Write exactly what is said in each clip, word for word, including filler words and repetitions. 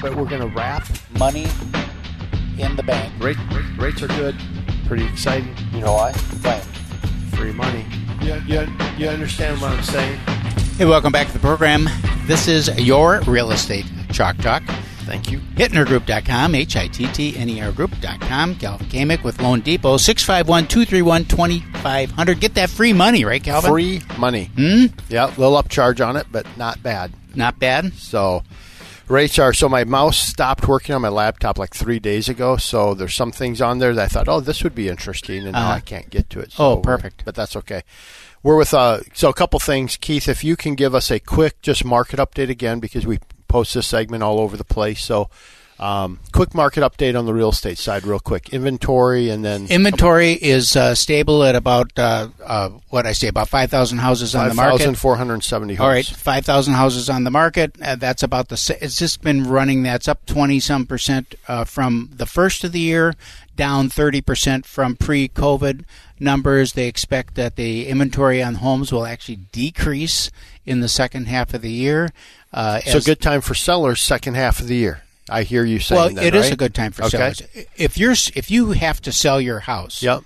But we're going to wrap money in the bank. Rate, rate, rates are good. Pretty exciting. You know why? Blank. Free money. You, you, you understand what I'm saying? Hey, welcome back to the program. This is your Real Estate Chalk Talk. Thank you. Hittner group dot com, H I T T N E R group dot com. Calvin Kamek with Loan Depot, six five one, two three one, two five zero zero. Get that free money, right, Calvin? Free money. Hmm? Yeah, a little upcharge on it, but not bad. Not bad? So... Rates are, so my mouse stopped working on my laptop like three days ago, so there's some things on there that I thought, oh, this would be interesting, and uh-huh. now I can't get to it. So, oh, perfect. But that's okay. We're with, uh, so a couple things. Keith, if you can give us a quick just market update again, because we post this segment all over the place, so um, quick market update on the real estate side real quick. Inventory and then... Inventory um, is uh, stable at about, uh, uh, what I say, about five thousand houses on the market. five thousand four hundred seventy homes. All right, five thousand houses on the market. Uh, that's about the... It's just been running. That's up twenty-some percent uh, from the first of the year, down thirty percent from pre-COVID numbers. They expect that the inventory on homes will actually decrease in the second half of the year. Uh, so as, good time for sellers second half of the year. I hear you saying well, that, Well, it right? is a good time for okay. sellers. If you're if you have to sell your house, yep.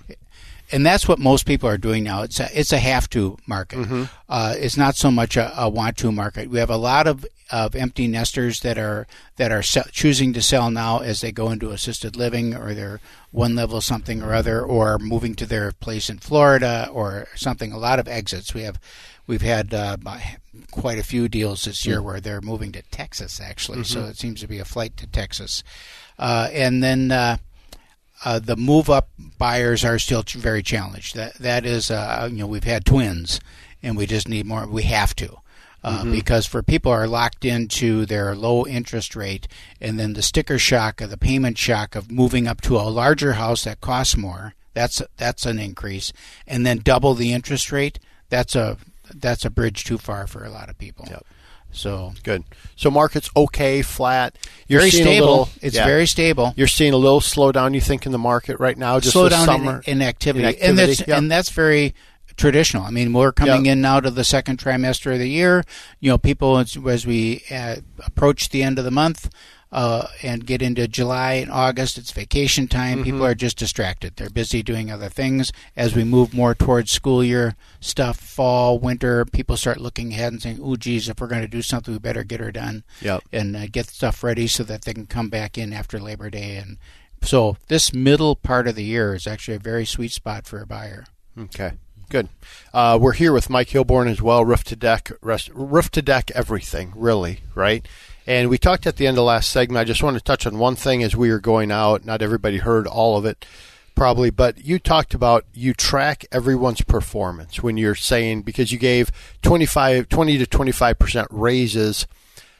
and that's what most people are doing now. It's a, it's a have-to market. Mm-hmm. Uh, it's not so much a, a want-to market. We have a lot of, of empty nesters that are that are se- choosing to sell now as they go into assisted living or their one level something or other, or moving to their place in Florida or something. A lot of exits. We have we've had uh, quite a few deals this year where they're moving to Texas, actually. Mm-hmm. So it seems to be a flight to Texas, uh, and then uh, uh, the move up buyers are still very challenged. That that is, uh, you know, we've had twins, and we just need more. We have to. Uh, mm-hmm. Because for people who are locked into their low interest rate, and then the sticker shock or the payment shock of moving up to a larger house that costs more, that's that's an increase, and then double the interest rate, that's a that's a bridge too far for a lot of people. Yep. So good. So market's okay, flat. You're very stable. Little, it's yeah. very stable. You're seeing a little slowdown. You think in the market right now, just slow down summer in, in, activity. in activity, and that's yep. and that's very. Traditional. I mean, we're coming yep. in now to the second trimester of the year. You know, people, as, as we uh, approach the end of the month uh, and get into July and August, it's vacation time. Mm-hmm. People are just distracted. They're busy doing other things. As we move more towards school year stuff, fall, winter, people start looking ahead and saying, oh, geez, if we're going to do something, we better get her done yep. and uh, get stuff ready so that they can come back in after Labor Day. And so this middle part of the year is actually a very sweet spot for a buyer. Okay. Good. Uh, we're here with Mike Hilborn as well, roof to deck, rest, roof to deck everything, really, right? And we talked at the end of last segment. I just want to touch on one thing as we were going out. Not everybody heard all of it probably, but you talked about you track everyone's performance when you're saying, because you gave twenty-five, twenty to twenty-five percent raises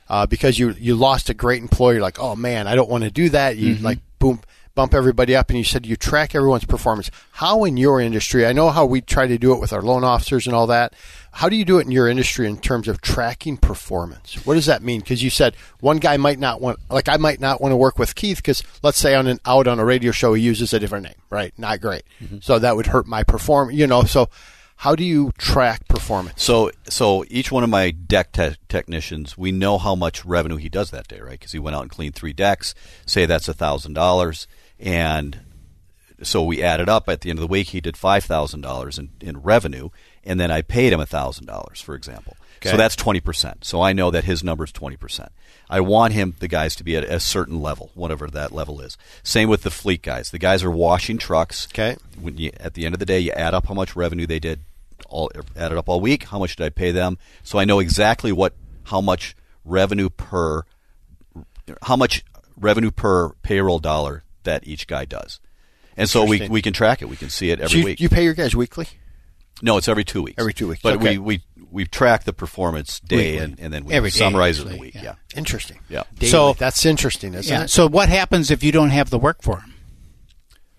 uh, because you, you lost a great employer. You're like, oh, man, I don't want to do that. You mm-hmm. like, boom. Bump everybody up, and you said you track everyone's performance. How in your industry, I know how we try to do it with our loan officers and all that. How do you do it in your industry in terms of tracking performance? What does that mean? Because you said one guy might not want, like I might not want to work with Keith because let's say on an out on a radio show, he uses a different name, right? Not great. Mm-hmm. So that would hurt my performance, you know, so how do you track performance? So so each one of my deck te- technicians, we know how much revenue he does that day, right? Because he went out and cleaned three decks. Say that's one thousand dollars. And so we added up at the end of the week. He did five thousand dollars in, in revenue. And then I paid him one thousand dollars, for example. Okay. So that's twenty percent. So I know that his number is twenty percent. I want him, the guys, to be at a certain level, whatever that level is. Same with the fleet guys. The guys are washing trucks. Okay. When you, at the end of the day, you add up how much revenue they did. All added up all week. How much did I pay them? So I know exactly what, how much revenue per, how much revenue per payroll dollar that each guy does, and so we we can track it. We can see it every so you, week. You pay your guys weekly? No, it's every two weeks. Every two weeks. But okay. we we we've tracked the performance day and, and then we Every summarize day, it in the week. Yeah. yeah. Interesting. Yeah. Daily. So that's interesting, isn't yeah. it? So what happens if you don't have the work for them?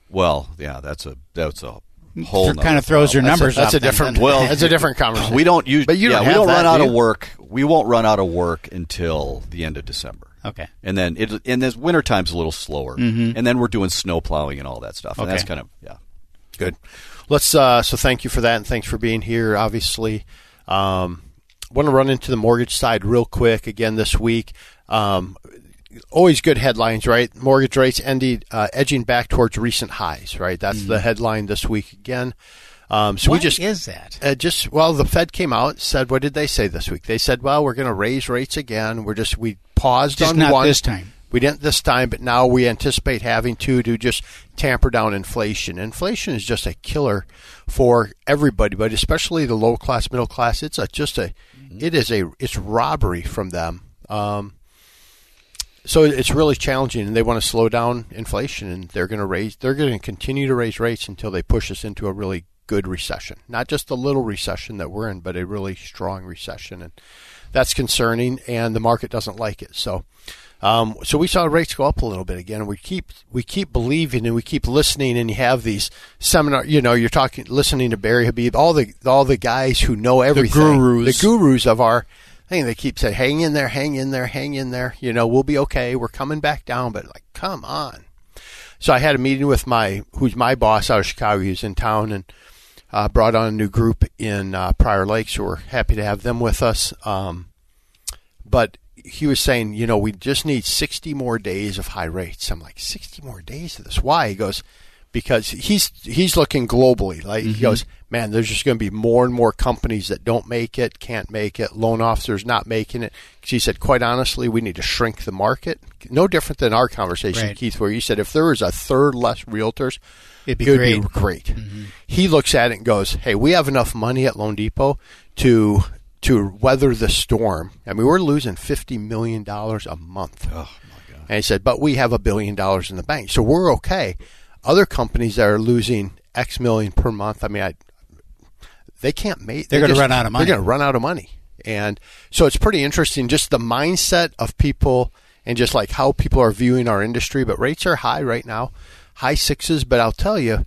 Well, yeah, that's a that's a whole it kind of throws problem. your numbers that's a, that's up. That's a different well, that's a different conversation. We don't use but you yeah, don't we don't that, run do out of work. We won't run out of work until the end of December. Okay. And then it and this winter time's a little slower. Mm-hmm. And then we're doing snow plowing and all that stuff. Okay. And that's kind of yeah. Good. Let's uh, so thank you for that, and thanks for being here. Obviously, um, want to run into the mortgage side real quick again this week. Um, always good headlines, right? Mortgage rates ended uh, edging back towards recent highs, right? That's mm. the headline this week again. Um, so what we just is that? Uh, just well, the Fed came out said, what did they say this week? They said, well, we're going to raise rates again. We're just we paused just on not one this time. We didn't this time, but now we anticipate having to to just tamper down inflation. Inflation is just a killer for everybody, but especially the low class, middle class. It's a, just a, mm-hmm. it is a, it's robbery from them. Um, so it's really challenging, and they want to slow down inflation, and they're going to raise, they're going to continue to raise rates until they push us into a really good recession, not just the little recession that we're in, but a really strong recession, and that's concerning. And the market doesn't like it, so. Um, so we saw rates go up a little bit again, and we keep we keep believing and we keep listening. And you have these seminar, you know, you're talking, listening to Barry Habib, all the all the guys who know everything, the gurus, the gurus of our thing. They keep saying, "Hang in there, hang in there, hang in there. You know, we'll be okay. We're coming back down." But like, come on. So I had a meeting with my who's my boss out of Chicago. He was in town and uh, brought on a new group in uh, Prior Lakes. So we're happy to have them with us. Um, but. He was saying, you know, we just need sixty more days of high rates. I'm like, sixty more days of this? Why? He goes, because he's he's looking globally. Like mm-hmm. he goes, man, there's just going to be more and more companies that don't make it, can't make it, loan officers not making it. He said, quite honestly, we need to shrink the market. No different than our conversation, right. Keith, where you said if there was a third less realtors, It'd be it would great. be great. Mm-hmm. He looks at it and goes, hey, we have enough money at Loan Depot to – to weather the storm. I mean, we're losing fifty million dollars a month. Oh, my God. And he said, but we have a billion dollars in the bank, so we're okay. Other companies that are losing X million per month, I mean, I, they can't make... They're, they're going to run out of money. They're going to run out of money. And so it's pretty interesting, just the mindset of people and just like how people are viewing our industry. But rates are high right now, high sixes. But I'll tell you,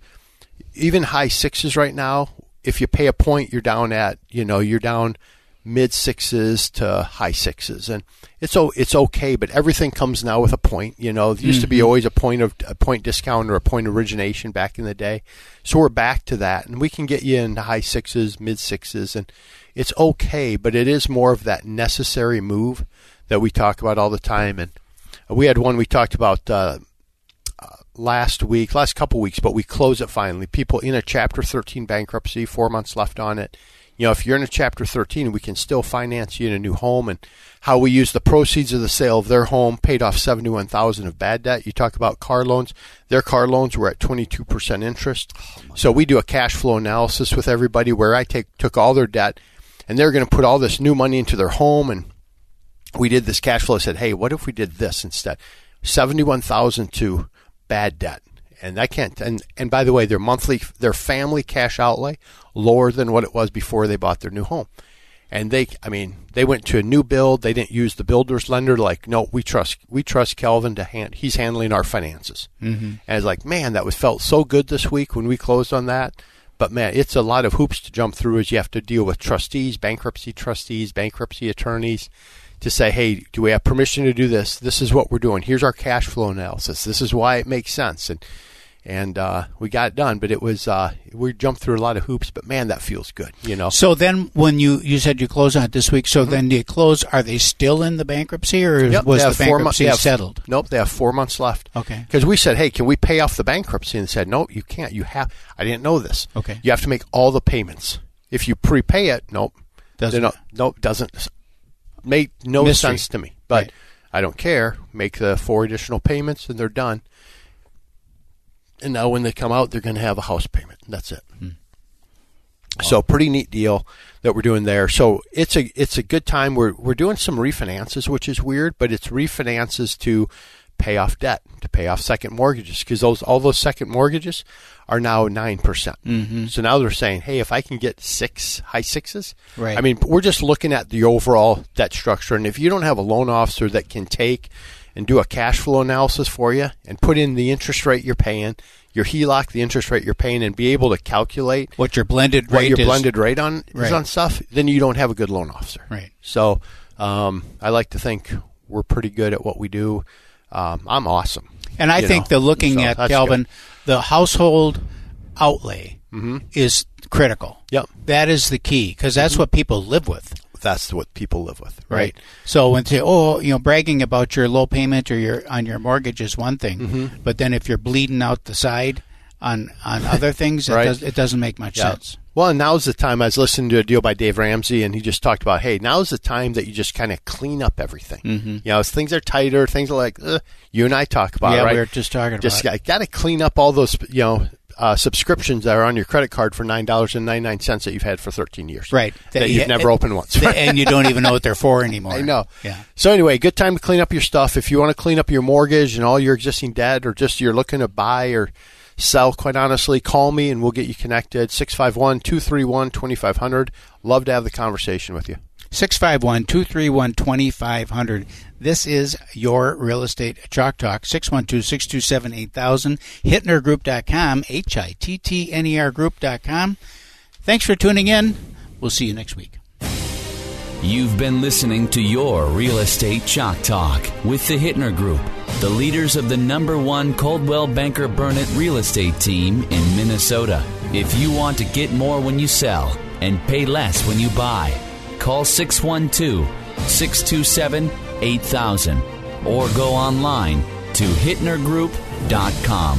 even high sixes right now, if you pay a point, you're down at, you know, you're down... mid sixes to high sixes, and it's oh, it's okay. But everything comes now with a point. You know, there used mm-hmm. to be always a point of a point discount or a point origination back in the day. So we're back to that, and we can get you into high sixes, mid sixes, and it's okay. But it is more of that necessary move that we talk about all the time. And we had one we talked about uh, last week, last couple weeks, but we close it finally. People in a Chapter thirteen bankruptcy, four months left on it. You know, if you're in a Chapter thirteen, we can still finance you in a new home. And how we use the proceeds of the sale of their home, paid off seventy-one thousand dollars of bad debt. You talk about car loans. Their car loans were at twenty-two percent interest. Oh so we do a cash flow analysis with everybody where I take took all their debt, and they're going to put all this new money into their home. And we did this cash flow. I said, hey, what if we did this instead? seventy-one thousand dollars to bad debt. And I can't. And, and by the way, their monthly, their family cash outlay lower than what it was before they bought their new home. And they, I mean, they went to a new build. They didn't use the builder's lender. Like, no, we trust, we trust Kelvin to hand. He's handling our finances. Mm-hmm. And it's like, man, that was felt so good this week when we closed on that. But man, it's a lot of hoops to jump through. As you have to deal with trustees, bankruptcy trustees, bankruptcy attorneys, to say, hey, do we have permission to do this? This is what we're doing. Here's our cash flow analysis. This is why it makes sense. And and uh, we got it done, but it was uh, we jumped through a lot of hoops. But man, that feels good, you know. So then, when you, you said you closed on it this week, so mm-hmm. then you close. Are they still in the bankruptcy, or yep, was the bankruptcy mu- have, settled? Nope, they have four months left. Okay, because we said, hey, can we pay off the bankruptcy? And they said, no, you can't. You have. I didn't know this. Okay, you have to make all the payments. If you prepay it, nope, doesn't no, nope doesn't. Made no Mystery. sense to me, but right. I don't care. Make the four additional payments, and they're done. And now when they come out, they're going to have a house payment. That's it. Hmm. Wow. So pretty neat deal that we're doing there. So it's a it's a good time. We're we're doing some refinances, which is weird, but it's refinances to pay off debt, to pay off second mortgages, because those all those second mortgages are now nine percent. Mm-hmm. So now they're saying, hey, if I can get six, high sixes, right. I mean, we're just looking at the overall debt structure. And if you don't have a loan officer that can take and do a cash flow analysis for you and put in the interest rate you're paying, your H E L O C, the interest rate you're paying, and be able to calculate what your blended rate, your is. blended rate on, right. is on stuff, then you don't have a good loan officer. Right. So um, I like to think we're pretty good at what we do. Um, I'm awesome. And I think know? the looking so at, Calvin, good. the household outlay mm-hmm. is critical. Yep. That is the key, because that's mm-hmm. what people live with. That's what people live with, right? right. So when say, oh, you know, bragging about your low payment or your on your mortgage is one thing, mm-hmm. but then if you're bleeding out the side on on other things, right. it, does, it doesn't make much yeah. sense. Well, and now's the time. I was listening to a deal by Dave Ramsey, and he just talked about, hey, now's the time that you just kind of clean up everything. Mm-hmm. You know, as things are tighter, things are like uh, you and I talk about, yeah, right? We were just talking just about. Just got to clean up all those, you know, Uh, subscriptions that are on your credit card for nine dollars and ninety-nine cents that you've had for thirteen years. Right. That, that you've yeah, never it, opened once. Right? And you don't even know what they're for anymore. I know. Yeah. So anyway, good time to clean up your stuff. If you want to clean up your mortgage and all your existing debt, or just you're looking to buy or sell, quite honestly, call me and we'll get you connected. six five one, two three one, two five zero zero. Love to have the conversation with you. six five one, two three one, two five zero zero. This is your Real Estate Chalk Talk, six one two, six two seven, eight thousand, Hittner group dot com, H I T T N E R group dot com. Thanks for tuning in. We'll see you next week. You've been listening to your Real Estate Chalk Talk with the Hittner Group, the leaders of the number one Coldwell Banker Burnett real estate team in Minnesota. If you want to get more when you sell and pay less when you buy, call six one two, six two seven, eight thousand or go online to Hittner group dot com.